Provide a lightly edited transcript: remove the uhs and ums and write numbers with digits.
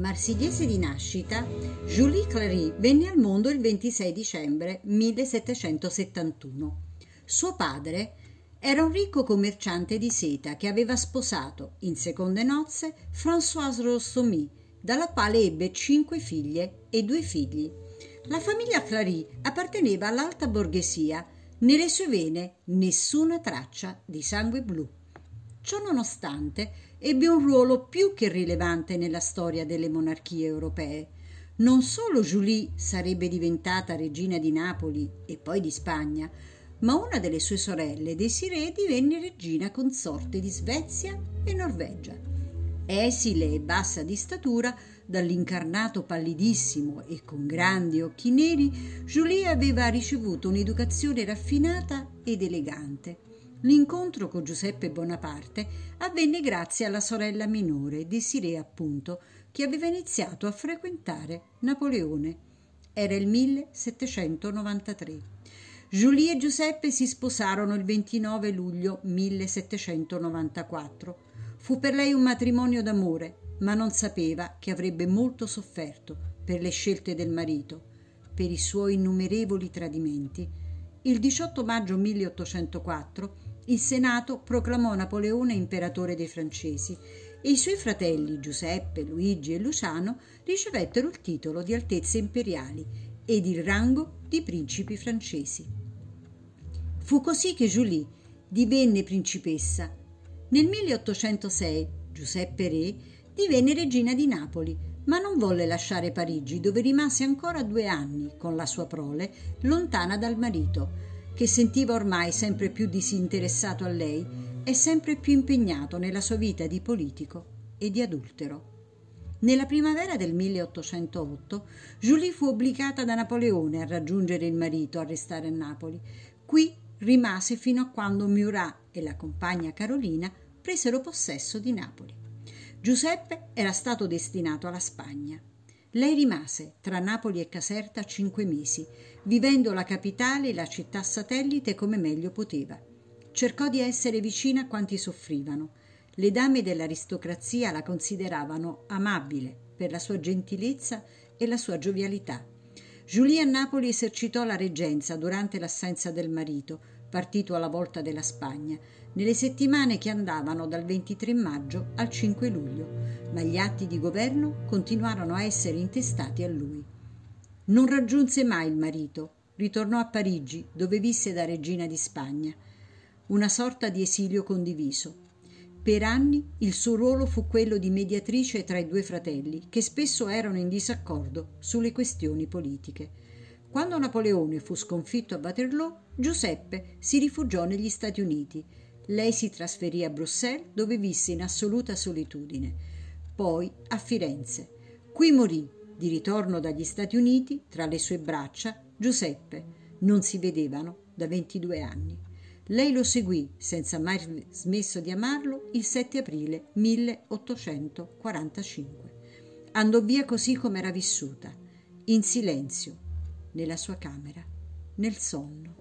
Marsigliese di nascita, Julie Clary venne al mondo il 26 dicembre 1771. Suo padre era un ricco commerciante di seta che aveva sposato, in seconde nozze, Françoise Rossomy, dalla quale ebbe 5 figlie e 2 figli. La famiglia Clary apparteneva all'alta borghesia, nelle sue vene nessuna traccia di sangue blu. Ciononostante, ebbe un ruolo più che rilevante nella storia delle monarchie europee. Non solo Julie sarebbe diventata regina di Napoli e poi di Spagna, ma una delle sue sorelle, Désirée, divenne regina consorte di Svezia e Norvegia. Esile e bassa di statura, dall'incarnato pallidissimo e con grandi occhi neri, Julie aveva ricevuto un'educazione raffinata ed elegante. L'incontro con Giuseppe Bonaparte avvenne grazie alla sorella minore, Désirée appunto, che aveva iniziato a frequentare Napoleone. Era il 1793. Julie e Giuseppe si sposarono il 29 luglio 1794. Fu per lei un matrimonio d'amore, ma non sapeva che avrebbe molto sofferto per le scelte del marito, per i suoi innumerevoli tradimenti. Il 18 maggio 1804 il Senato proclamò Napoleone imperatore dei francesi e i suoi fratelli Giuseppe, Luigi e Luciano ricevettero il titolo di altezze imperiali ed il rango di principi francesi. Fu così che Julie divenne principessa. Nel 1806 Giuseppe Re divenne regina di Napoli, ma non volle lasciare Parigi, dove rimase ancora 2 anni con la sua prole, lontana dal marito, che sentiva ormai sempre più disinteressato a lei e sempre più impegnato nella sua vita di politico e di adultero. Nella primavera del 1808 Julie fu obbligata da Napoleone a raggiungere il marito, a restare a Napoli. Qui rimase fino a quando Murat e la compagna Carolina presero possesso di Napoli. Giuseppe era stato destinato alla Spagna. Lei rimase tra Napoli e Caserta 5 mesi, vivendo la capitale e la città satellite come meglio poteva. Cercò di essere vicina a quanti soffrivano. Le dame dell'aristocrazia la consideravano amabile per la sua gentilezza e la sua giovialità. Julie a Napoli esercitò la reggenza durante l'assenza del marito, partito alla volta della Spagna, nelle settimane che andavano dal 23 maggio al 5 luglio, ma gli atti di governo continuarono a essere intestati a lui. Non raggiunse mai il marito, ritornò a Parigi, dove visse da regina di Spagna, una sorta di esilio condiviso. Per anni il suo ruolo fu quello di mediatrice tra i 2 fratelli, che spesso erano in disaccordo sulle questioni politiche. Quando Napoleone fu sconfitto a Waterloo, Giuseppe si rifugiò negli Stati Uniti. Lei si trasferì a Bruxelles, dove visse in assoluta solitudine. Poi a Firenze. Qui morì, di ritorno dagli Stati Uniti, tra le sue braccia, Giuseppe. Non si vedevano da 22 anni. Lei lo seguì, senza mai smesso di amarlo, il 7 aprile 1845. Andò via così come era vissuta, in silenzio, nella sua camera, nel sonno.